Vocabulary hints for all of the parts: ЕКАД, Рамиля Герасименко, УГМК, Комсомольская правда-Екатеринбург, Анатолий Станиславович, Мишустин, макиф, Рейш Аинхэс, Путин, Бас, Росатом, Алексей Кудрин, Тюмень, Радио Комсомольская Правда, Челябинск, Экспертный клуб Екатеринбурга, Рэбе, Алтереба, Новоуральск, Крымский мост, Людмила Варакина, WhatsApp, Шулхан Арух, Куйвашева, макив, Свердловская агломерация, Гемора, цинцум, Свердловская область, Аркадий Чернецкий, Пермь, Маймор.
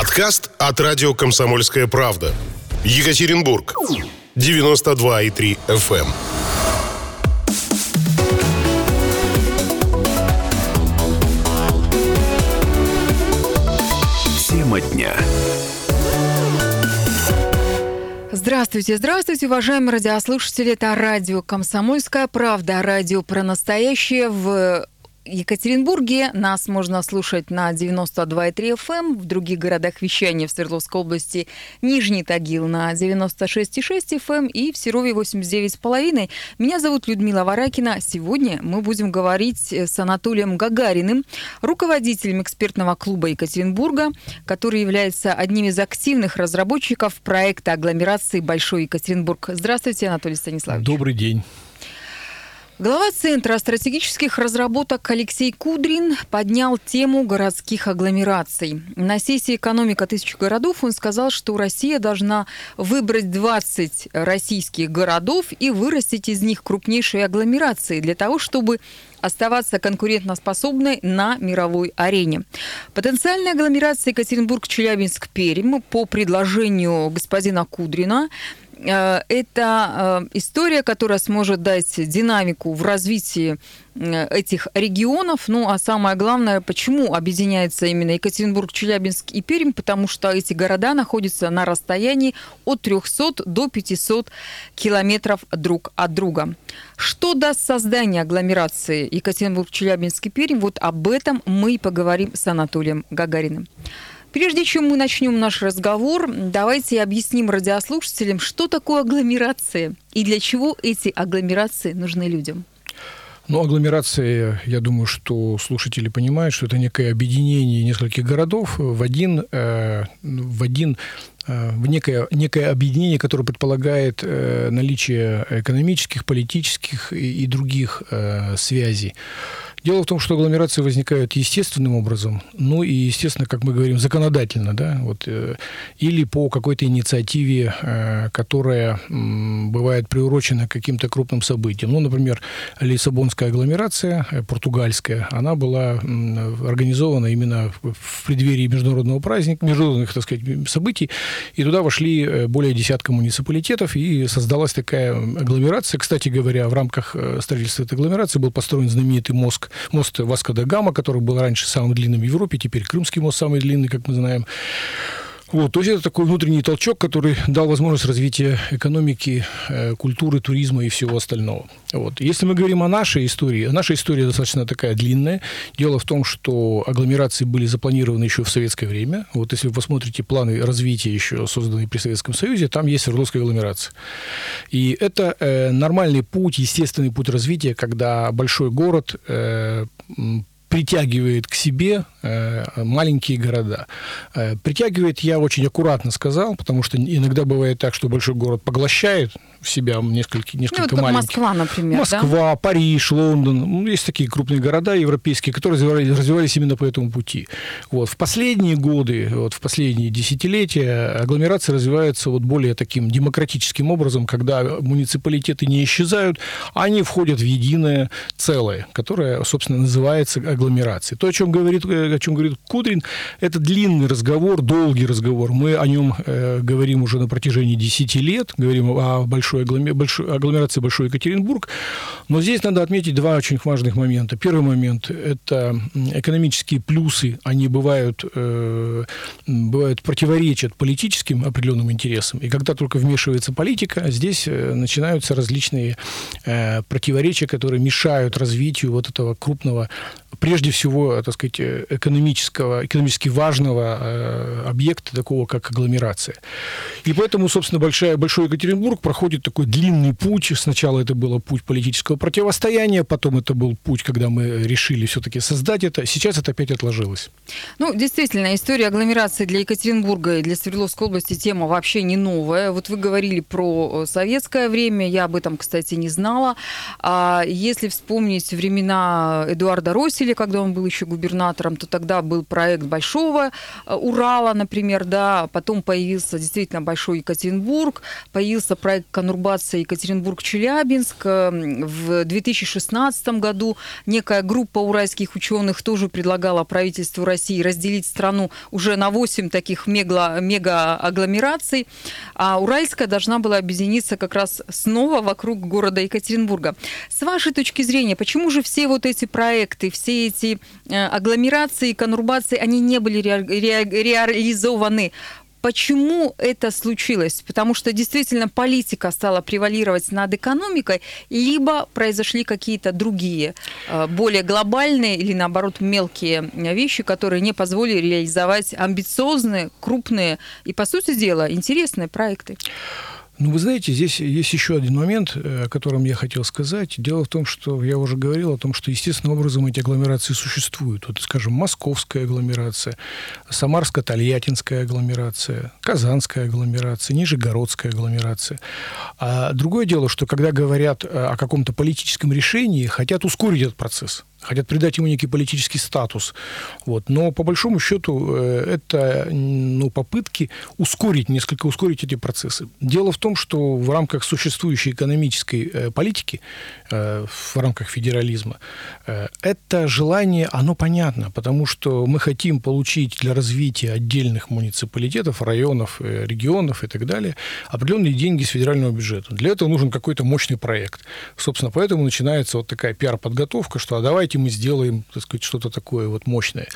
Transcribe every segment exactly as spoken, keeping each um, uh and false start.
Подкаст от радио «Комсомольская правда». Екатеринбург. девяносто два и три эф эм. Тема дня. Здравствуйте, здравствуйте, уважаемые радиослушатели. Это радио «Комсомольская правда», радио про настоящее в Екатеринбурге. Нас можно слушать на девяносто два и три эф эм, в других городах вещания: в Свердловской области Нижний Тагил на девяносто шесть и шесть эф эм и в Серове восемьдесят девять и пять. Меня зовут Людмила Варакина. Сегодня мы будем говорить с Анатолием Гагариным, руководителем экспертного клуба Екатеринбурга, который является одним из активных разработчиков проекта агломерации «Большой Екатеринбург». Здравствуйте, Анатолий Станиславович. Добрый день. Глава Центра стратегических разработок Алексей Кудрин поднял тему городских агломераций. На сессии «Экономика тысячи городов» он сказал, что Россия должна выбрать двадцать российских городов и вырастить из них крупнейшие агломерации для того, чтобы оставаться конкурентоспособной на мировой арене. Потенциальная агломерация Екатеринбург-Челябинск-Пермь по предложению господина Кудрина — это история, которая сможет дать динамику в развитии этих регионов. Ну, а самое главное, почему объединяется именно Екатеринбург, Челябинск и Пермь? Потому что эти города находятся на расстоянии от триста до пятисот километров друг от друга. Что даст создание агломерации Екатеринбург, Челябинск и Пермь? Вот об этом мы и поговорим с Анатолием Гагариным. Прежде чем мы начнем наш разговор, давайте объясним радиослушателям, что такое агломерация и для чего эти агломерации нужны людям. Ну, агломерация, я думаю, что слушатели понимают, что это некое объединение нескольких городов в один, в один, в некое, некое объединение, которое предполагает наличие экономических, политических и других связей. Дело в том, что агломерации возникают естественным образом, ну и, естественно, как мы говорим, законодательно, да, вот, э, или по какой-то инициативе, э, которая э, бывает приурочена к каким-то крупным событиям. Ну, например, Лиссабонская агломерация, э, португальская, она была э, организована именно в, в преддверии международного праздника, международных, так сказать, событий, и туда вошли более десятка муниципалитетов, и создалась такая агломерация. Кстати говоря, в рамках строительства этой агломерации был построен знаменитый мост Мост Воскадагама, который был раньше самым длинным в Европе, теперь Крымский мост самый длинный, как мы знаем. Вот, то есть это такой внутренний толчок, который дал возможность развития экономики, культуры, туризма и всего остального. Вот. Если мы говорим о нашей истории, наша история достаточно такая длинная. Дело в том, что агломерации были запланированы еще в советское время. Вот если вы посмотрите планы развития, еще созданные при Советском Союзе, там есть Свердловская агломерация. И это э, нормальный путь, естественный путь развития, когда большой город э, притягивает к себе маленькие города. Притягивает, я очень аккуратно сказал, потому что иногда бывает так, что большой город поглощает в себя несколько, несколько ну, вот маленьких. Москва, например. Москва, да? Париж, Лондон. Есть такие крупные города европейские, которые развивались, развивались именно по этому пути. Вот. В последние годы, вот, в последние десятилетия агломерации развиваются вот более таким демократическим образом, когда муниципалитеты не исчезают, они входят в единое целое, которое, собственно, называется агломерацией. То, о чем говорит о чем говорит Кудрин, это длинный разговор, долгий разговор. Мы о нем э, говорим уже на протяжении десяти лет, говорим о большой, агломе... большой агломерации Большой Екатеринбург. Но здесь надо отметить два очень важных момента. Первый момент – это экономические плюсы. Они бывают, э, бывают противоречат политическим определенным интересам. И когда только вмешивается политика, здесь начинаются различные э, противоречия, которые мешают развитию вот этого крупного, прежде всего, так сказать, экономического, экономически важного э, объекта, такого как агломерация. И поэтому, собственно, большая, Большой Екатеринбург проходит такой длинный путь. Сначала это был путь политического противостояния, потом это был путь, когда мы решили все-таки создать это. Сейчас это опять отложилось. Ну, действительно, история агломерации для Екатеринбурга и для Свердловской области тема вообще не новая. Вот вы говорили про советское время, я об этом, кстати, не знала. А если вспомнить времена Эдуарда Росселя, Киселе, когда он был еще губернатором, то тогда был проект Большого Урала, например, да, потом появился действительно Большой Екатеринбург, появился проект конурбации Екатеринбург-Челябинск. В две тысячи шестнадцатом году некая группа уральских ученых тоже предлагала правительству России разделить страну уже на восемь таких мега-агломераций, а Уральская должна была объединиться как раз снова вокруг города Екатеринбурга. С вашей точки зрения, почему же все вот эти проекты, все эти агломерации, конурбации, они не были ре- ре- реализованы? Почему это случилось? Потому что действительно политика стала превалировать над экономикой, либо произошли какие-то другие, более глобальные или, наоборот, мелкие вещи, которые не позволили реализовать амбициозные, крупные и, по сути дела, интересные проекты? Ну, вы знаете, здесь есть еще один момент, о котором я хотел сказать. Дело в том, что я уже говорил о том, что естественным образом эти агломерации существуют. Вот, скажем, Московская агломерация, Самарско-Тольяттинская агломерация, Казанская агломерация, Нижегородская агломерация. А другое дело, что когда говорят о каком-то политическом решении, хотят ускорить этот процесс. Хотят придать ему некий политический статус. Вот. Но, по большому счету, это ну, попытки ускорить, несколько ускорить эти процессы. Дело в том, что в рамках существующей экономической политики, в рамках федерализма, это желание, оно понятно, потому что мы хотим получить для развития отдельных муниципалитетов, районов, регионов и так далее определенные деньги с федерального бюджета. Для этого нужен какой-то мощный проект. Собственно, поэтому начинается вот такая пиар-подготовка, что а давайте мы сделаем, так сказать, что-то такое вот мощное.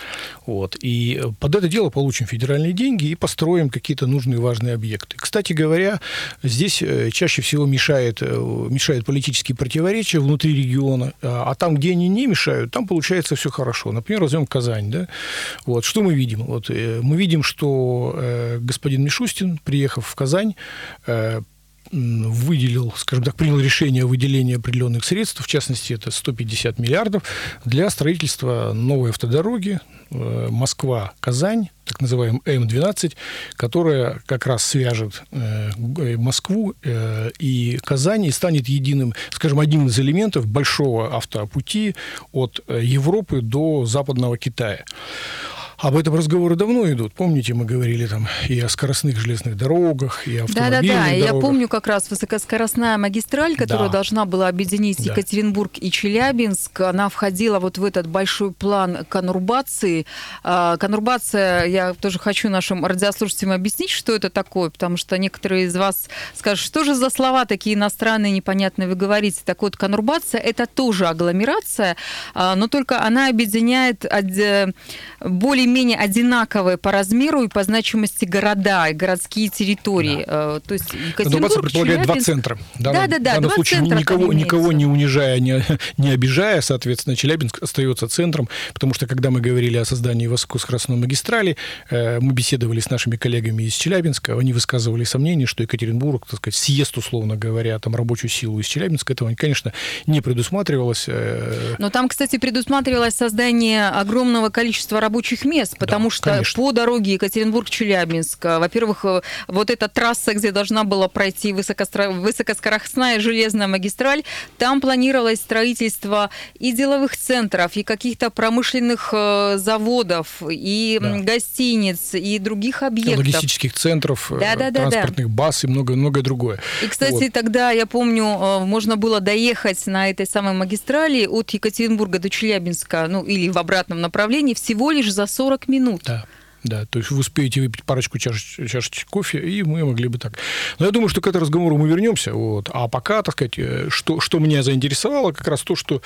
Вот. И под это дело получим федеральные деньги и построим какие-то нужные важные объекты. Кстати говоря, здесь чаще всего мешает, мешают политические противоречия внутри региона, а там, где они не мешают, там получается все хорошо. Например, возьмем Казань. Да? Вот. Что мы видим? Вот. Мы видим, что господин Мишустин, приехав в Казань, выделил, скажем так, принял решение о выделении определенных средств, в частности, это сто пятьдесят миллиардов, для строительства новой автодороги Москва-Казань, так называемый эм двенадцать, которая как раз свяжет Москву и Казань и станет единым, скажем, одним из элементов большого автопути от Европы до Западного Китая. Об этом разговоры давно идут. Помните, мы говорили там и о скоростных железных дорогах, и о автомобильных дорогах. Да-да-да, я помню как раз высокоскоростная магистраль, которая да. должна была объединить да. Екатеринбург и Челябинск. Она входила вот в этот большой план конурбации. Конурбация, я тоже хочу нашим радиослушателям объяснить, что это такое, потому что некоторые из вас скажут, что же за слова такие иностранные, непонятные вы говорите. Так вот, конурбация – это тоже агломерация, но только она объединяет более менее одинаковые по размеру и по значимости города и городские территории. Да. То есть Екатеринбург, предполагает Челябинск... два центра. Да, да, да. В данном два случае никого, никого не унижая, не, не обижая, соответственно, Челябинск остается центром, потому что, когда мы говорили о создании высокоскоростной магистрали, мы беседовали с нашими коллегами из Челябинска, они высказывали сомнения, что Екатеринбург, так сказать, съест, условно говоря, там, рабочую силу из Челябинска. Этого, конечно, не предусматривалось. Но там, кстати, предусматривалось создание огромного количества рабочих мест, мест, потому да, что конечно. По дороге Екатеринбург-Челябинск, во-первых, вот эта трасса, где должна была пройти высокостро... высокоскоростная железная магистраль, там планировалось строительство и деловых центров, и каких-то промышленных заводов, и да. гостиниц, и других объектов. Логистических центров, да, да, транспортных да, да. баз и многое-многое другое. И, кстати, вот. Тогда, я помню, можно было доехать на этой самой магистрали от Екатеринбурга до Челябинска, ну, или в обратном направлении, всего лишь за сорок минут. Да. Да, то есть вы успеете выпить парочку чаш, чашечек кофе, и мы могли бы так. Но я думаю, что к этому разговору мы вернемся. Вот. А пока, так сказать, что, что меня заинтересовало, как раз то, что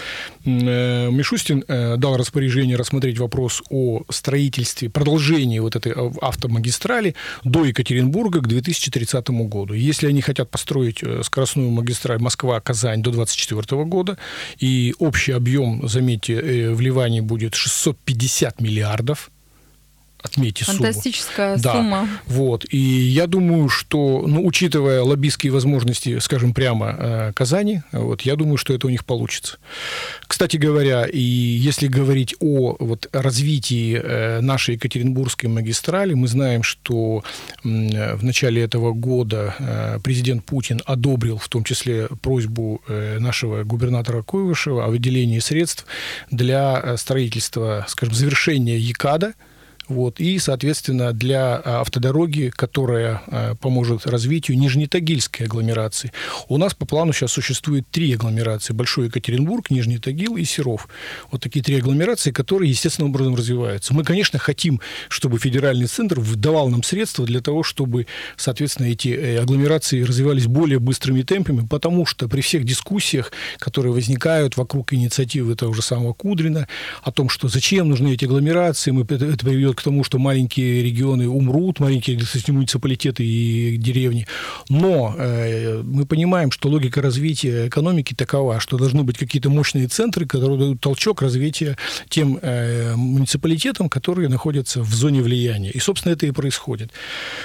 э, Мишустин э, дал распоряжение рассмотреть вопрос о строительстве, продолжении вот этой автомагистрали до Екатеринбурга к две тысячи тридцатому году. Если они хотят построить скоростную магистраль Москва-Казань до двадцать четвёртого года, и общий объем, заметьте, э, вливаний будет шестьсот пятьдесят миллиардов, отметьте сумму. Фантастическая да. сумма. Вот. И я думаю, что, ну, учитывая лоббистские возможности, скажем прямо, Казани, вот, я думаю, что это у них получится. Кстати говоря, и если говорить о вот, развитии нашей Екатеринбургской магистрали, мы знаем, что в начале этого года президент Путин одобрил в том числе просьбу нашего губернатора Куйвашева о выделении средств для строительства, скажем, завершения ЕКАДа. Вот, и, соответственно, для автодороги, которая поможет развитию Нижнетагильской агломерации. У нас по плану сейчас существует три агломерации. Большой Екатеринбург, Нижний Тагил и Серов. Вот такие три агломерации, которые естественным образом развиваются. Мы, конечно, хотим, чтобы федеральный центр давал нам средства для того, чтобы, соответственно, эти агломерации развивались более быстрыми темпами, потому что при всех дискуссиях, которые возникают вокруг инициативы того же самого Кудрина, о том, что зачем нужны эти агломерации, мы, это, это приведет к тому, что маленькие регионы умрут, маленькие муниципалитеты и деревни. Но э, мы понимаем, что логика развития экономики такова, что должны быть какие-то мощные центры, которые дают толчок развития тем э, муниципалитетам, которые находятся в зоне влияния. И, собственно, это и происходит.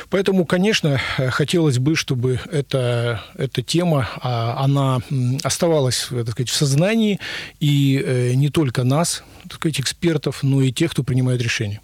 Поэтому, конечно, хотелось бы, чтобы эта, эта тема, она оставалась, так сказать, в сознании, и э, не только нас, так сказать, экспертов, но и тех, кто принимает решения.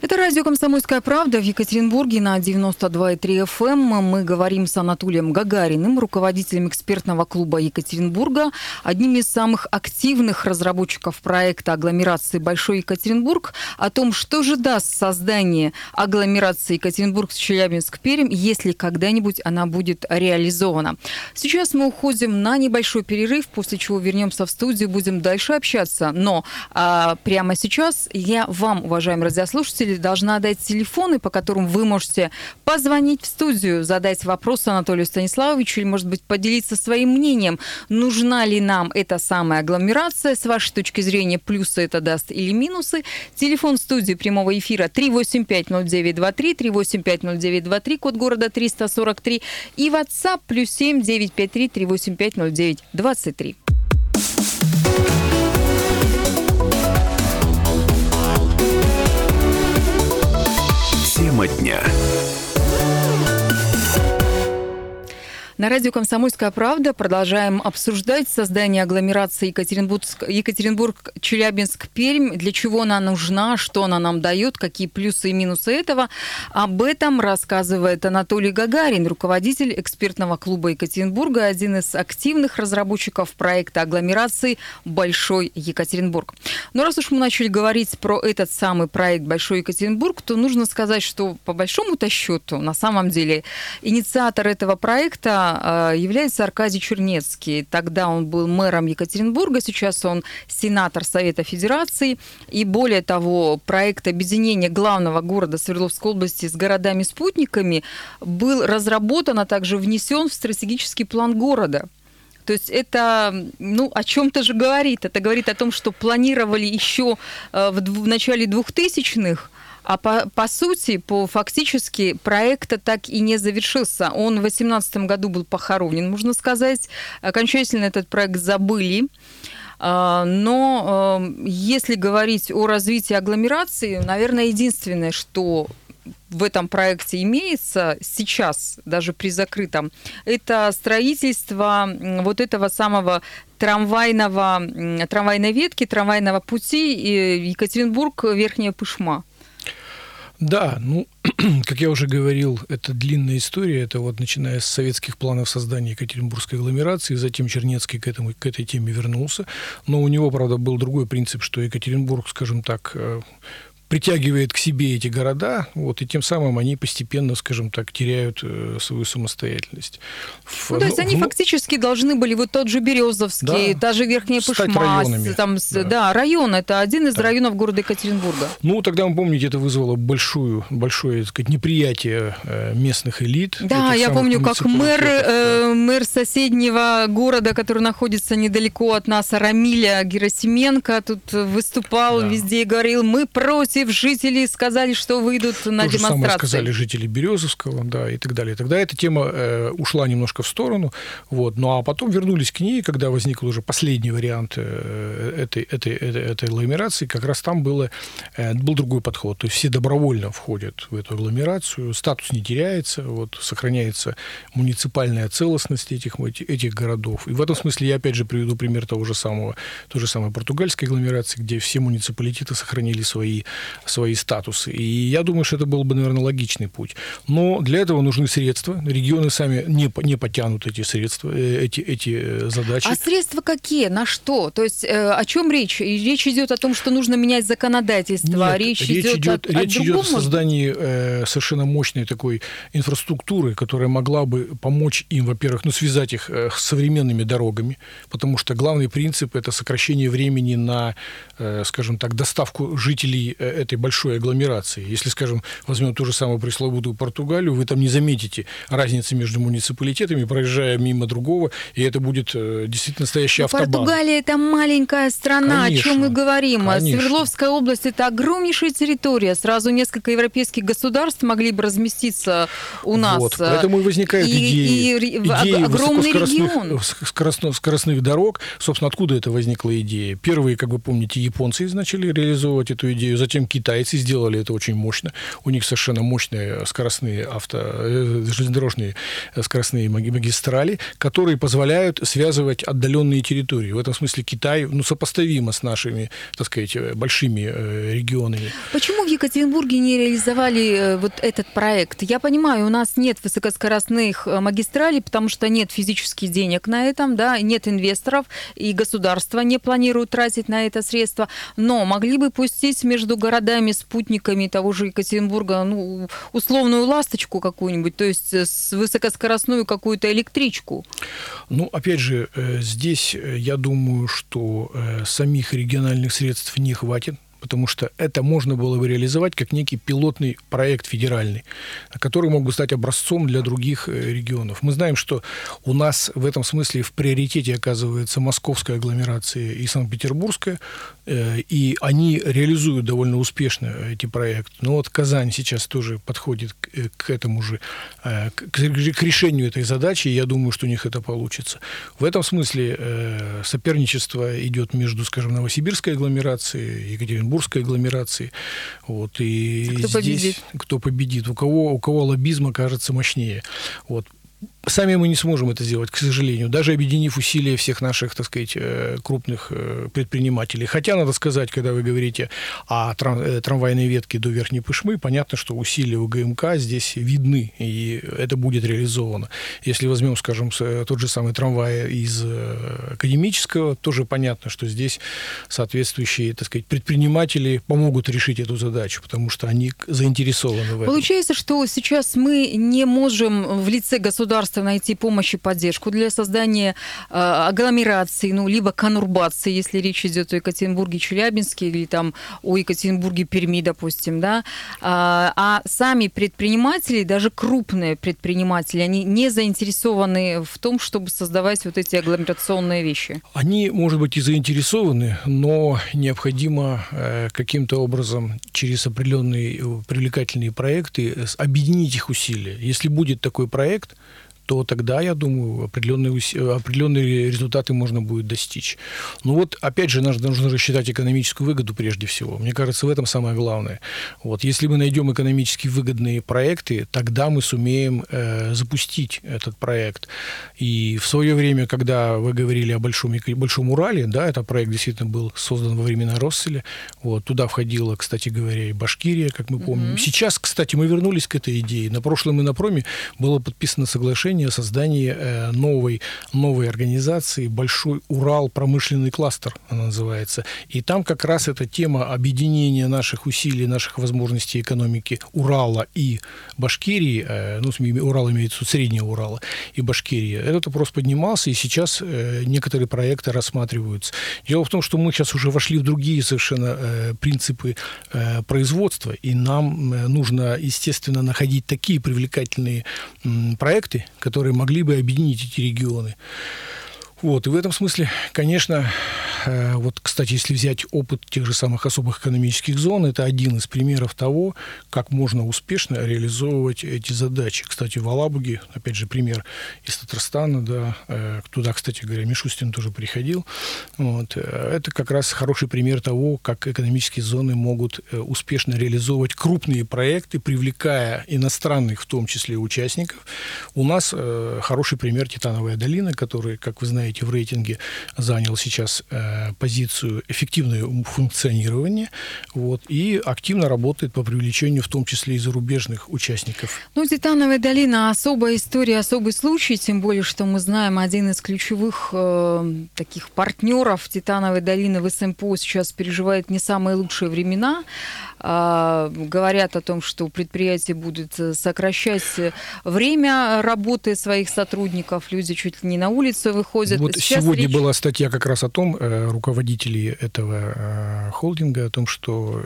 Это радио «Комсомольская правда» в Екатеринбурге на девяносто два и три эф эм. Мы говорим с Анатолием Гагариным, руководителем экспертного клуба Екатеринбурга, одним из самых активных разработчиков проекта агломерации «Большой Екатеринбург», о том, что же даст создание агломерации Екатеринбург, Челябинск, Пермь, если когда-нибудь она будет реализована. Сейчас мы уходим на небольшой перерыв, после чего вернемся в студию, будем дальше общаться. Но а, прямо сейчас я вам, уважаемые радиослушатели, слушатели, должна дать телефоны, по которым вы можете позвонить в студию, задать вопрос Анатолию Станиславовичу или, может быть, поделиться своим мнением, нужна ли нам эта самая агломерация, с вашей точки зрения, плюсы это даст или минусы. Телефон студии прямого эфира три восемь пять ноль девять два три, три восемь пять ноль девять два три, код города триста сорок три, и WhatsApp плюс семь девятьсот пятьдесят три триста восемьдесят пять ноль девять двадцать три. Тема дня. На радио «Комсомольская правда» продолжаем обсуждать создание агломерации Екатеринбург, Челябинск, Пермь. Для чего она нужна, что она нам дает, какие плюсы и минусы этого. Об этом рассказывает Анатолий Гагарин, руководитель экспертного клуба Екатеринбурга, один из активных разработчиков проекта агломерации «Большой Екатеринбург». Но раз уж мы начали говорить про этот самый проект «Большой Екатеринбург», то нужно сказать, что по большому-то счету, на самом деле, инициатор этого проекта является Аркадий Чернецкий. Тогда он был мэром Екатеринбурга, сейчас он сенатор Совета Федерации. И более того, проект объединения главного города Свердловской области с городами-спутниками был разработан, а также внесен в стратегический план города. То есть это, ну, о чем-то же говорит. Это говорит о том, что планировали еще в начале двухтысячных. А по, по сути, по фактически, проекта так и не завершился. Он в две тысячи восемнадцатом году был похоронен, можно сказать. Окончательно этот проект забыли. Но если говорить о развитии агломерации, наверное, единственное, что в этом проекте имеется сейчас, даже при закрытом, это строительство вот этого самого трамвайного, трамвайной ветки, трамвайного пути Екатеринбург-Верхняя Пышма. Да, ну, как я уже говорил, это длинная история. Это вот начиная с советских планов создания Екатеринбургской агломерации, затем Чернецкий к, этому, к этой теме вернулся. Но у него, правда, был другой принцип, что Екатеринбург, скажем так, притягивает к себе эти города, вот, и тем самым они постепенно, скажем так, теряют свою самостоятельность. В, ну, то есть ну, они ну, фактически должны были, вот тот же Березовский, да, та же Верхняя Пышма, там, да. да, район, это один из да. районов города Екатеринбурга. Ну, тогда, вы помните, это вызвало большую, большое, так сказать, неприятие местных элит. Да, я помню, как мэр, э, мэр соседнего города, который находится недалеко от нас, Рамиля Герасименко, тут выступал да. везде и говорил, мы против Против жителей сказали, что выйдут на демонстрации. То же самое сказали жители Березовского, да, и так далее. И тогда эта тема э, ушла немножко в сторону. Вот. Ну а потом вернулись к ней, когда возник уже последний вариант э, этой, этой, этой, этой агломерации. Как раз там было, э, был другой подход. То есть все добровольно входят в эту агломерацию, статус не теряется, вот, сохраняется муниципальная целостность этих, этих городов. И в этом смысле я опять же приведу пример того же самого, той же самой португальской агломерации, где все муниципалитеты сохранили свои, свои статусы. И я думаю, что это был бы, наверное, логичный путь. Но для этого нужны средства. Регионы сами не, не потянут эти средства, эти, эти задачи. А средства какие? На что? То есть э, о чем речь? Речь идет о том, что нужно менять законодательство. Нет, речь, речь идет, идет, о, речь о, идет о создании э, совершенно мощной такой инфраструктуры, которая могла бы помочь им, во-первых, ну, связать их э, с современными дорогами, потому что главный принцип – это сокращение времени на, э, скажем так, доставку жителей этой большой агломерации. Если, скажем, возьмем ту же самую пресловутую Португалию, вы там не заметите разницы между муниципалитетами, проезжая мимо другого, и это будет э, действительно настоящий автобан. Португалия – это маленькая страна, конечно, о чем мы говорим. Конечно. Свердловская область – это огромнейшая территория. Сразу несколько европейских государств могли бы разместиться у нас. Вот, поэтому и возникает идея, и, и, идея огромный регион. Скоростных, скоростных дорог. Собственно, откуда это возникла идея? Первые, как вы помните, японцы начали реализовывать эту идею, затем китайцы сделали это очень мощно. У них совершенно мощные скоростные авто, железнодорожные скоростные магистрали, которые позволяют связывать отдаленные территории. В этом смысле Китай, ну, сопоставимо с нашими, так сказать, большими регионами. Почему в Екатеринбурге не реализовали вот этот проект? Я понимаю, у нас нет высокоскоростных магистралей, потому что нет физически денег на этом, да, нет инвесторов, и государство не планирует тратить на это средства. Но могли бы пустить между городами-спутниками того же Екатеринбурга, ну, условную ласточку какую-нибудь, то есть высокоскоростную какую-то электричку. Ну, опять же, здесь я думаю, что самих региональных средств не хватит, потому что это можно было бы реализовать как некий пилотный проект федеральный, который мог бы стать образцом для других регионов. Мы знаем, что у нас в этом смысле в приоритете оказывается московская агломерация и санкт-петербургская, и они реализуют довольно успешно эти проекты. Но вот Казань сейчас тоже подходит к этому же, к решению этой задачи, и я думаю, что у них это получится. В этом смысле соперничество идет между, скажем, Новосибирской агломерацией, Екатеринбургской, агломерации. Вот, и кто здесь победит? Кто победит? У кого, у кого лоббизм окажется мощнее. Вот. Сами мы не сможем это сделать, к сожалению, даже объединив усилия всех наших, так сказать, крупных предпринимателей. Хотя, надо сказать, когда вы говорите о трамвайной ветке до Верхней Пышмы, понятно, что усилия УГМК здесь видны, и это будет реализовано. Если возьмем, скажем, тот же самый трамвай из Академического, тоже понятно, что здесь соответствующие, так сказать, предприниматели помогут решить эту задачу, потому что они заинтересованы в этом. Получается, что сейчас мы не можем в лице государства найти помощь и поддержку для создания э, агломерации, ну, либо конурбации, если речь идет о Екатеринбурге, Челябинске, или там о Екатеринбурге, Перми, допустим, да. А, а сами предприниматели, даже крупные предприниматели, они не заинтересованы в том, чтобы создавать вот эти агломерационные вещи. Они, может быть, и заинтересованы, но необходимо э, каким-то образом через определенные привлекательные проекты объединить их усилия. Если будет такой проект, то тогда, я думаю, определенные, определенные результаты можно будет достичь. Ну вот, опять же, нужно рассчитать экономическую выгоду прежде всего. Мне кажется, в этом самое главное. Вот, если мы найдем экономически выгодные проекты, тогда мы сумеем э, запустить этот проект. И в свое время, когда вы говорили о Большом, Большом Урале, да, этот проект действительно был создан во времена Росселя. Вот, туда входила, кстати говоря, и Башкирия, как мы помним. Mm-hmm. Сейчас, кстати, мы вернулись к этой идее. На прошлом Иннопроме было подписано соглашение о создании новой, новой организации «Большой Урал промышленный кластер», она называется. И там как раз эта тема объединения наших усилий, наших возможностей экономики Урала и Башкирии, ну, Урал имеется в виду Среднего Урала и Башкирии, этот вопрос поднимался, и сейчас некоторые проекты рассматриваются. Дело в том, что мы сейчас уже вошли в другие совершенно принципы производства, и нам нужно, естественно, находить такие привлекательные проекты, которые могли бы объединить эти регионы. Вот, и в этом смысле, конечно, вот, кстати, если взять опыт тех же самых особых экономических зон, это один из примеров того, как можно успешно реализовывать эти задачи. Кстати, в Алабуге, опять же, пример из Татарстана, да, туда, кстати говоря, Мишустин тоже приходил. Вот, это как раз хороший пример того, как экономические зоны могут успешно реализовывать крупные проекты, привлекая иностранных, в том числе, участников. У нас хороший пример — Титановая долина, который, как вы знаете, в рейтинге занял сейчас э, позицию эффективного функционирования, вот, и активно работает по привлечению, в том числе и зарубежных участников. Ну, Титановая долина — особая история, особый случай, тем более, что мы знаем, один из ключевых э, таких партнеров Титановой долины ВСМПО сейчас переживает не самые лучшие времена. Э, говорят о том, что предприятия будут сокращать время работы своих сотрудников, люди чуть ли не на улицу выходят. Вот сейчас сегодня речь... была статья как раз о том, э, руководителей этого э, холдинга, о том, что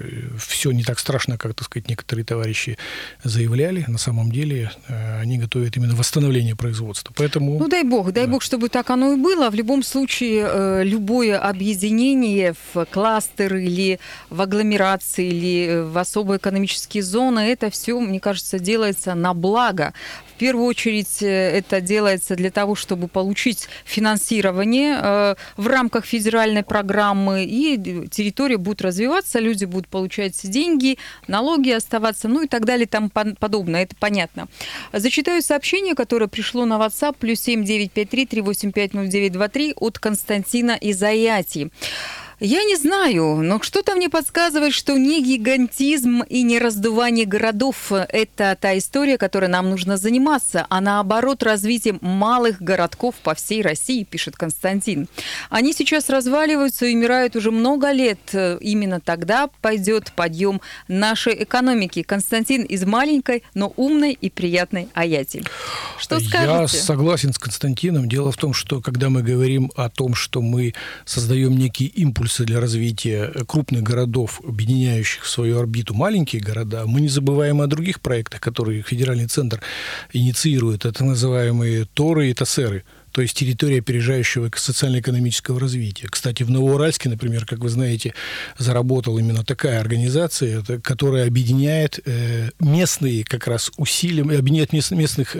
все не так страшно, как, так сказать, некоторые товарищи заявляли. На самом деле э, они готовят именно восстановление производства. Поэтому... Ну, дай бог, дай да. бог, чтобы так оно и было. В любом случае, э, любое объединение в кластер или в агломерации, или в особые экономические зоны, это все, мне кажется, делается на благо. В первую очередь, это делается для того, чтобы получить финансирование, финансирование в рамках федеральной программы, и территория будет развиваться, люди будут получать деньги, налоги оставаться, ну и так далее, там подобное, это понятно. Зачитаю сообщение, которое пришло на WhatsApp, плюс семь девять пять три три восемь пять ноль девять два три от Константина из Аяти. Я не знаю, но что-то мне подсказывает, что не гигантизм и не раздувание городов – это та история, которой нам нужно заниматься, а наоборот развитием малых городков по всей России, пишет Константин. Они сейчас разваливаются и умирают уже много лет. Именно тогда пойдет подъем нашей экономики. Константин из маленькой, но умной и приятной Аяти. Что скажете? Я согласен с Константином. Дело в том, что когда мы говорим о том, что мы создаем некий импульс для развития крупных городов, объединяющих в свою орбиту маленькие города, мы не забываем о других проектах, которые федеральный центр инициирует. Это называемые ТОРы и ТОСЭРы. То есть территория опережающего социально-экономического развития. Кстати, в Новоуральске, например, как вы знаете, заработала именно такая организация, которая объединяет местные как раз усилия, объединяет местных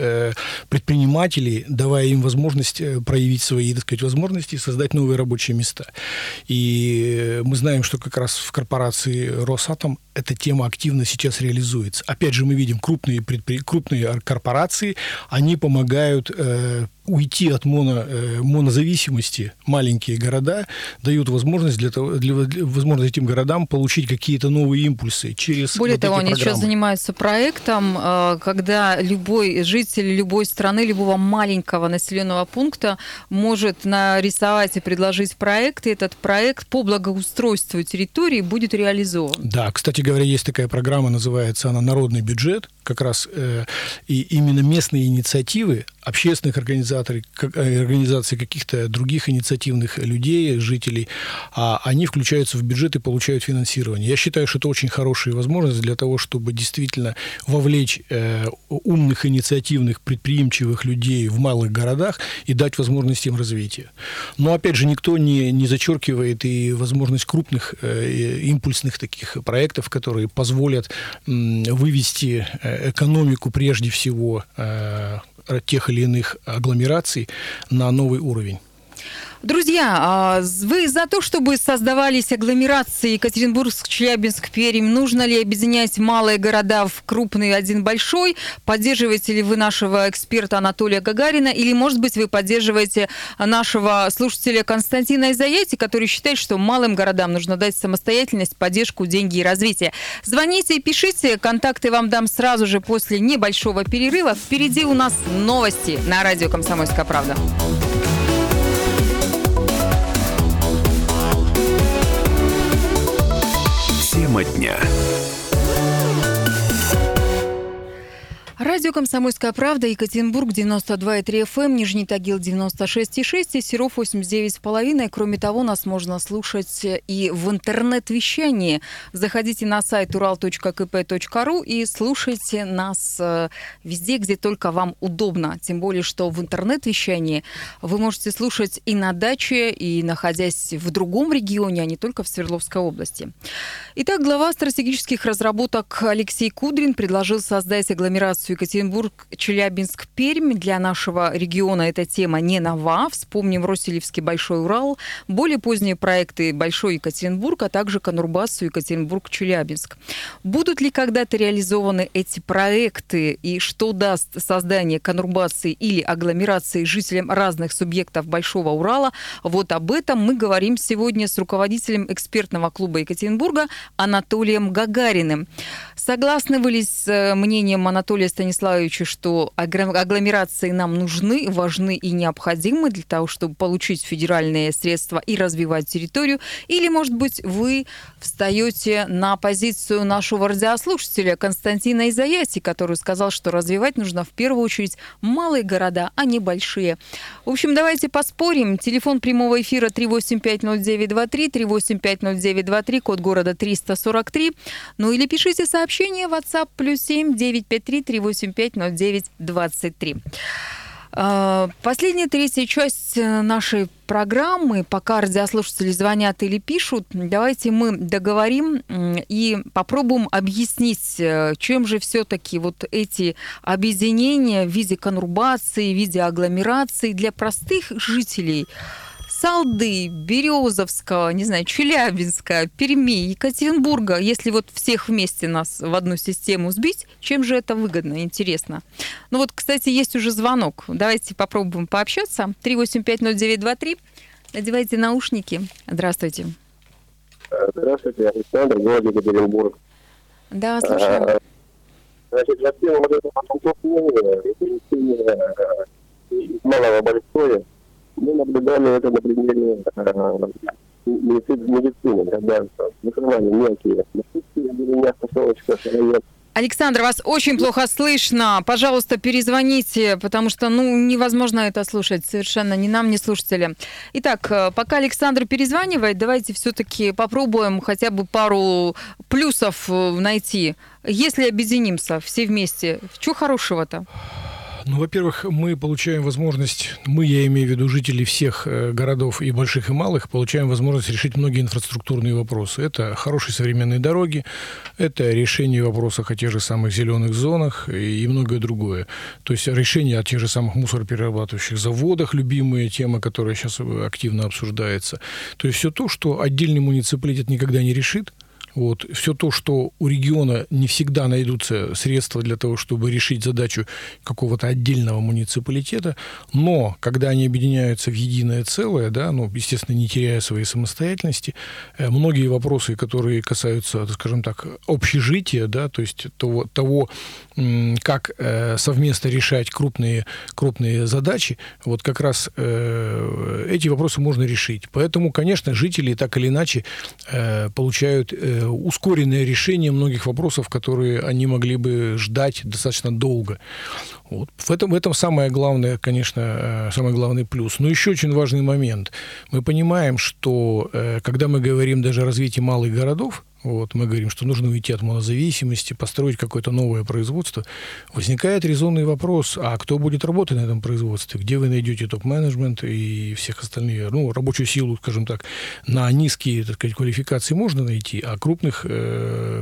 предпринимателей, давая им возможность проявить свои, так сказать, возможности и создать новые рабочие места. И мы знаем, что как раз в корпорации Росатом эта тема активно сейчас реализуется. Опять же, мы видим крупные, предпри... крупные корпорации, они помогают э, уйти от моно... э, монозависимости. Маленькие города дают возможность для того, для... возможность этим городам получить какие-то новые импульсы через Более вот того, они программы. Сейчас занимаются проектом, когда любой житель любой страны, любого маленького населенного пункта может нарисовать и предложить проект, и этот проект по благоустройству территории будет реализован. Да, кстати говоря, есть такая программа, называется она «Народный бюджет», как раз э, и именно местные инициативы общественных организаторов, как, организаций каких-то других инициативных людей, жителей, а, они включаются в бюджет и получают финансирование. Я считаю, что это очень хорошая возможность для того, чтобы действительно вовлечь э, умных, инициативных, предприимчивых людей в малых городах и дать возможность им развития. Но, опять же, никто не, не зачеркивает и возможность крупных э, импульсных таких проектов, которые позволят э, вывести экономику, прежде всего, тех или иных агломераций на новый уровень. Друзья, вы за то, чтобы создавались агломерации Екатеринбург, Челябинск, Пермь? Нужно ли объединять малые города в крупный один большой? Поддерживаете ли вы нашего эксперта Анатолия Гагарина? Или, может быть, вы поддерживаете нашего слушателя Константина из Аяти, который считает, что малым городам нужно дать самостоятельность, поддержку, деньги и развитие? Звоните и пишите. Контакты вам дам сразу же после небольшого перерыва. Впереди у нас новости на радио «Комсомольская правда». Тема дня. Радио «Комсомольская правда», Екатеринбург, девяносто два и три эф эм, Нижний Тагил девяносто шесть и шесть и Серов восемьдесят девять и пять. Кроме того, нас можно слушать и в интернет-вещании. Заходите на сайт урал точка ка пэ точка ру и слушайте нас везде, где только вам удобно. Тем более, что в интернет-вещании вы можете слушать и на даче, и находясь в другом регионе, а не только в Свердловской области. Итак, глава стратегических разработок Алексей Кудрин предложил создать агломерацию Екатеринбург, Челябинск, Пермь. Для нашего региона эта тема не нова. Вспомним Росселивский Большой Урал, более поздние проекты Большой Екатеринбург, а также конурбацию Екатеринбург, Челябинск. Будут ли когда-то реализованы эти проекты и что даст создание конурбации или агломерации жителям разных субъектов Большого Урала? Вот об этом мы говорим сегодня с руководителем экспертного клуба Екатеринбурга Анатолием Гагариным. Согласны вы с мнением Анатолия Станиславовича, что агломерации нам нужны, важны и необходимы для того, чтобы получить федеральные средства и развивать территорию? Или, может быть, вы встаете на позицию нашего радиослушателя Константина Изаяти, который сказал, что развивать нужно в первую очередь малые города, а не большие? В общем, давайте поспорим. Телефон прямого эфира три восемь пять ноль девять два три, три восемь пять ноль девять два три, код города триста сорок три. Ну или пишите сообщение в WhatsApp плюс семь девятьсот пятьдесят три восемьдесят пять ноль девять двадцать три. Последняя третья часть нашей программы. Пока радиослушатели звонят или пишут, давайте мы договорим и попробуем объяснить, чем же все-таки вот эти объединения в виде конурбации, в виде агломерации для простых жителей Салды, Березовского, не знаю, Челябинска, Перми, Екатеринбурга, если вот всех вместе нас в одну систему сбить, чем же это выгодно, интересно. Ну вот, кстати, есть уже звонок. Давайте попробуем пообщаться. три восемь пять ноль девять два три. Надевайте наушники. Здравствуйте. Здравствуйте, Александр, город Екатеринбург. Да, слушаю. Значит, для всех вот этого подтолкновения и малого большое, мы наблюдали это на примере медицины, когда закрывали мелкие деревня, поселочка, район. Александр, вас очень плохо слышно. Пожалуйста, перезвоните, потому что ну, невозможно это слушать. Совершенно ни нам, ни слушателям. Итак, пока Александр перезванивает, давайте все-таки попробуем хотя бы пару плюсов найти. Если объединимся все вместе, чего хорошего-то? Ну, во-первых, мы получаем возможность, мы, я имею в виду жители всех городов и больших, и малых, получаем возможность решить многие инфраструктурные вопросы. Это хорошие современные дороги, это решение вопросов о тех же самых зеленых зонах и многое другое. То есть решение о тех же самых мусороперерабатывающих заводах, любимая тема, которая сейчас активно обсуждается. То есть все то, что отдельный муниципалитет никогда не решит. Вот. Все то, что у региона не всегда найдутся средства для того, чтобы решить задачу какого-то отдельного муниципалитета, но когда они объединяются в единое целое, да, ну, естественно, не теряя своей самостоятельности, многие вопросы, которые касаются, скажем так, общежития, да, то есть того, того как совместно решать крупные, крупные задачи, вот как раз эти вопросы можно решить. Поэтому, конечно, жители так или иначе получают ускоренное решение многих вопросов, которые они могли бы ждать достаточно долго. Вот. В этом, в этом самое главное, конечно, самый главный плюс. Но еще очень важный момент. Мы понимаем, что когда мы говорим даже о развитии малых городов, вот, мы говорим, что нужно уйти от монозависимости, построить какое-то новое производство. Возникает резонный вопрос, а кто будет работать на этом производстве? Где вы найдете топ-менеджмент и всех остальных? Ну, рабочую силу, скажем так, на низкие, так сказать, квалификации можно найти, а крупных,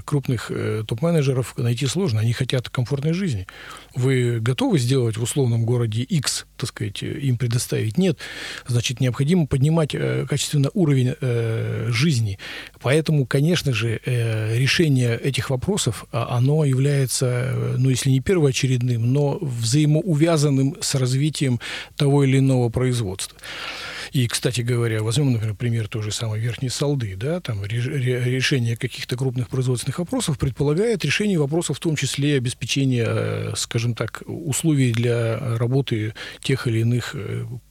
крупных топ-менеджеров найти сложно. Они хотят комфортной жизни. Вы готовы сделать в условном городе X, так сказать, им предоставить? Нет. Значит, необходимо поднимать качественно уровень жизни. Поэтому, конечно же, решение этих вопросов, оно является, ну, если не первоочередным, но взаимоувязанным с развитием того или иного производства. И, кстати говоря, возьмем, например, пример той же самой Верхней Салды, да, там решение каких-то крупных производственных вопросов предполагает решение вопросов, в том числе обеспечения, скажем так, условий для работы тех или иных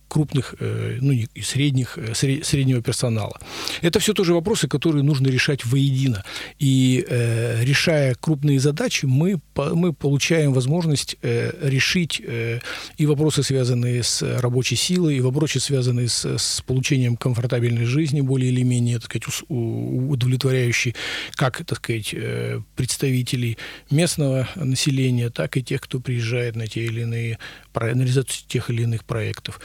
крупных, ну, и средних, среднего персонала. Это все тоже вопросы, которые нужно решать воедино. И э, решая крупные задачи, мы, по, мы получаем возможность э, решить э, и вопросы, связанные с рабочей силой, и вопросы, связанные с, с получением комфортабельной жизни, более или менее, так сказать, удовлетворяющей как, так сказать, представителей местного населения, так и тех, кто приезжает на те или иные, на реализацию тех или иных проектов.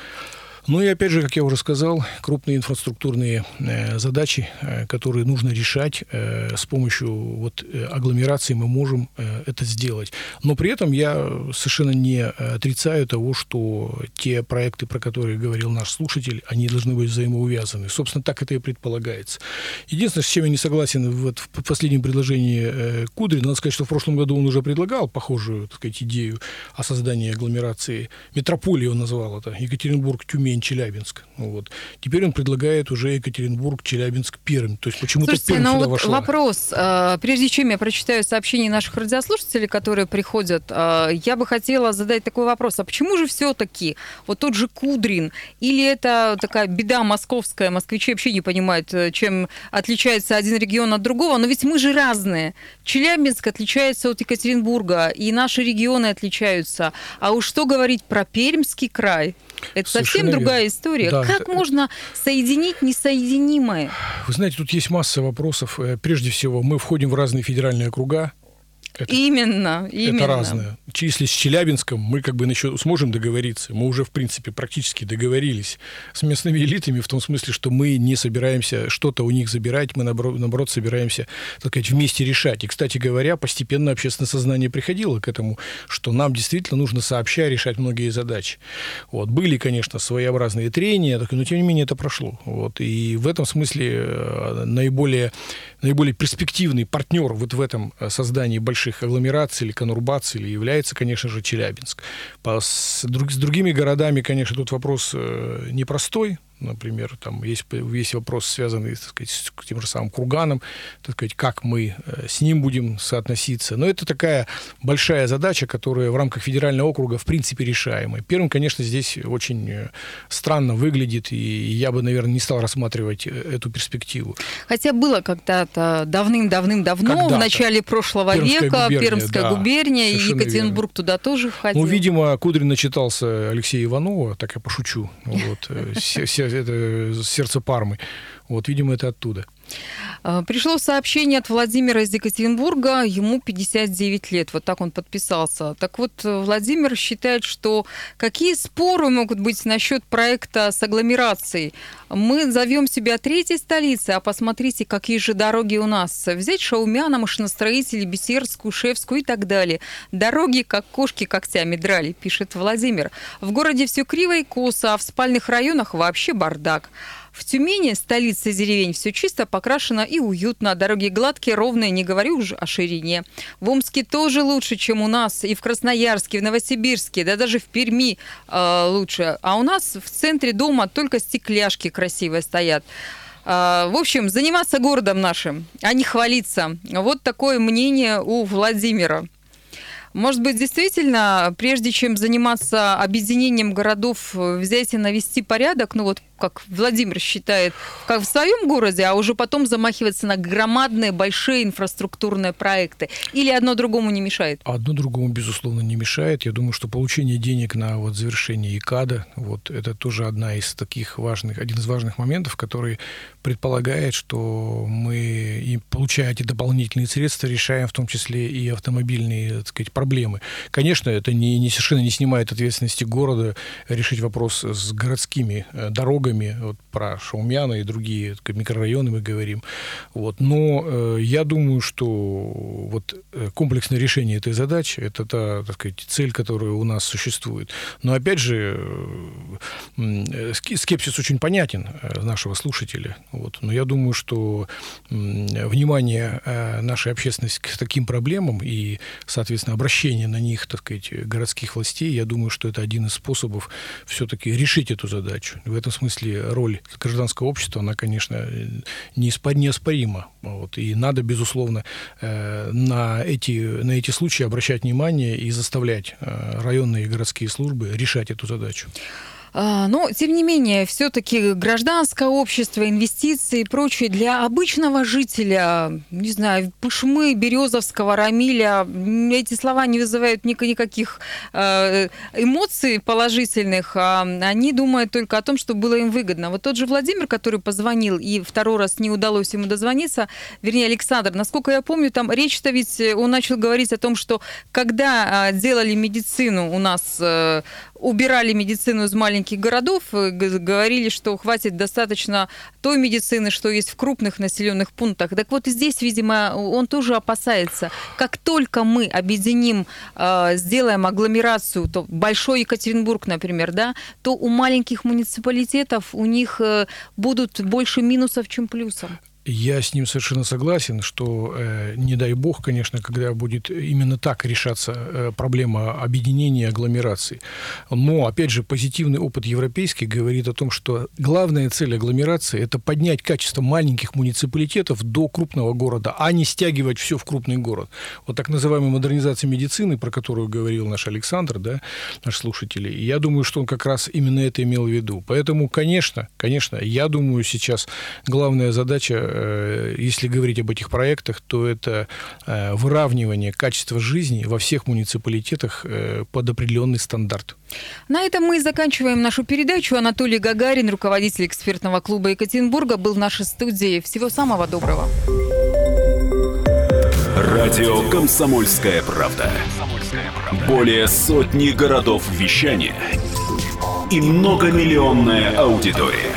Ну и опять же, как я уже сказал, крупные инфраструктурные э, задачи, э, которые нужно решать э, с помощью вот, э, агломерации, мы можем э, это сделать. Но при этом я совершенно не отрицаю того, что те проекты, про которые говорил наш слушатель, они должны быть взаимоувязаны. Собственно, так это и предполагается. Единственное, с чем я не согласен вот, в последнем предложении э, Кудрина, надо сказать, что в прошлом году он уже предлагал похожую, так сказать, идею о создании агломерации. Метрополии он назвал это. Екатеринбург, Тюмень, Челябинск. Вот. Теперь он предлагает уже Екатеринбург, Челябинск, Пермь. То есть почему-то Слушайте, Пермь ну сюда вот вошла. Вопрос. Прежде чем я прочитаю сообщения наших радиослушателей, которые приходят, я бы хотела задать такой вопрос. А почему же все-таки вот тот же Кудрин? Или это такая беда московская? Москвичи вообще не понимают, чем отличается один регион от другого. Но ведь мы же разные. Челябинск отличается от Екатеринбурга. И наши регионы отличаются. А уж что говорить про Пермский край? Это Совершенно совсем другая верно. История. Да, как это... можно соединить несоединимое? Вы знаете, тут есть масса вопросов. Прежде всего, мы входим в разные федеральные округа. Это, именно, это именно. разное. Если с Челябинском мы как бы еще сможем договориться, мы уже, в принципе, практически договорились с местными элитами, в том смысле, что мы не собираемся что-то у них забирать, мы, наоборот, наоборот собираемся, так сказать, вместе решать. И, кстати говоря, постепенно общественное сознание приходило к этому, что нам действительно нужно сообща решать многие задачи. Вот. Были, конечно, своеобразные трения, но, тем не менее, это прошло. Вот. И в этом смысле наиболее, наиболее перспективный партнер вот в этом создании больших агломераций или конурбаций или является, конечно же, Челябинск. По, с, друг, с другими городами, конечно, тут вопрос э, непростой. Например, там есть, есть вопрос, связанный, так сказать, с тем же самым Курганом, так сказать, как мы с ним будем соотноситься. Но это такая большая задача, которая в рамках федерального округа, в принципе, решаемая. Первым, конечно, здесь очень странно выглядит, и я бы, наверное, не стал рассматривать эту перспективу. Хотя было когда-то давным-давным-давно, когда-то. в начале прошлого Пермская века, губерния, Пермская да, губерния, и Екатеринбург верно. Туда тоже входил. Ну, видимо, Кудрин начитался Алексея Иванова, так я пошучу, вот, все это сердце Пармы. Вот, видимо, это оттуда. Пришло сообщение от Владимира из Екатеринбурга. Ему пятьдесят девять лет. Вот так он подписался. Так вот, Владимир считает, что какие споры могут быть насчет проекта с агломерацией? Мы зовем себя третьей столицей, а посмотрите, какие же дороги у нас. Взять Шаумяна, машиностроителей, Бесерскую, Шевскую и так далее. Дороги, как кошки когтями драли, пишет Владимир. В городе все криво и косо, а в спальных районах вообще бардак. В Тюмени, столице деревень, все чисто, покрашено и уютно. Дороги гладкие, ровные, не говорю уже о ширине. В Омске тоже лучше, чем у нас. И в Красноярске, и в Новосибирске, да даже в Перми э, лучше. А у нас в центре дома только стекляшки красивые стоят. Э, в общем, заниматься городом нашим, а не хвалиться. Вот такое мнение у Владимира. Может быть, действительно, прежде чем заниматься объединением городов, взять и навести порядок, ну вот как Владимир считает, как в своем городе, а уже потом замахиваться на громадные, большие инфраструктурные проекты? Или одно другому не мешает? Одно другому, безусловно, не мешает. Я думаю, что получение денег на вот, завершение ЕКАДа, вот, это тоже одна из таких важных, один из важных моментов, который предполагает, что мы, и получая эти дополнительные средства, решаем в том числе и автомобильные, так сказать, проблемы. Конечно, это не, не совершенно не снимает ответственности города решить вопрос с городскими дорогами, вот про Шаумяна и другие микрорайоны мы говорим. Вот. Но э, я думаю, что вот, комплексное решение этой задачи — это та, так сказать, цель, которая у нас существует. Но опять же, э, скепсис очень понятен нашего слушателя. Вот. Но я думаю, что э, внимание э, нашей общественности к таким проблемам и, соответственно, обращение на них, так сказать, городских властей, я думаю, что это один из способов все-таки решить эту задачу. В этом смысле роль гражданского общества, она, конечно, неоспорима. Вот. И надо, безусловно, на эти, на эти случаи обращать внимание и заставлять районные и городские службы решать эту задачу. Но, тем не менее, все-таки гражданское общество, инвестиции и прочее для обычного жителя, не знаю, Пышмы, Березовского, Рамиля, эти слова не вызывают никаких эмоций положительных. Они думают только о том, что было им выгодно. Вот тот же Владимир, который позвонил, и второй раз не удалось ему дозвониться, вернее, Александр, насколько я помню, там речь-то ведь он начал говорить о том, что когда делали медицину у нас... убирали медицину из маленьких городов, говорили, что хватит достаточно той медицины, что есть в крупных населенных пунктах. Так вот и здесь, видимо, он тоже опасается. Как только мы объединим, сделаем агломерацию, то Большой Екатеринбург, например, да, то у маленьких муниципалитетов у них будут больше минусов, чем плюсов. Я с ним совершенно согласен, что, э, не дай бог, конечно, когда будет именно так решаться э, проблема объединения агломераций. Но, опять же, позитивный опыт европейский говорит о том, что главная цель агломерации – это поднять качество маленьких муниципалитетов до крупного города, а не стягивать все в крупный город. Вот так называемая модернизация медицины, про которую говорил наш Александр, да, наш слушатель, и я думаю, что он как раз именно это имел в виду. Поэтому, конечно, конечно, я думаю, сейчас главная задача, если говорить об этих проектах, то это выравнивание качества жизни во всех муниципалитетах под определенный стандарт. На этом мы и заканчиваем нашу передачу. Анатолий Гагарин, руководитель экспертного клуба Екатеринбурга, был в нашей студии. Всего самого доброго. Радио «Комсомольская правда». Более сотни городов вещания и многомиллионная аудитория.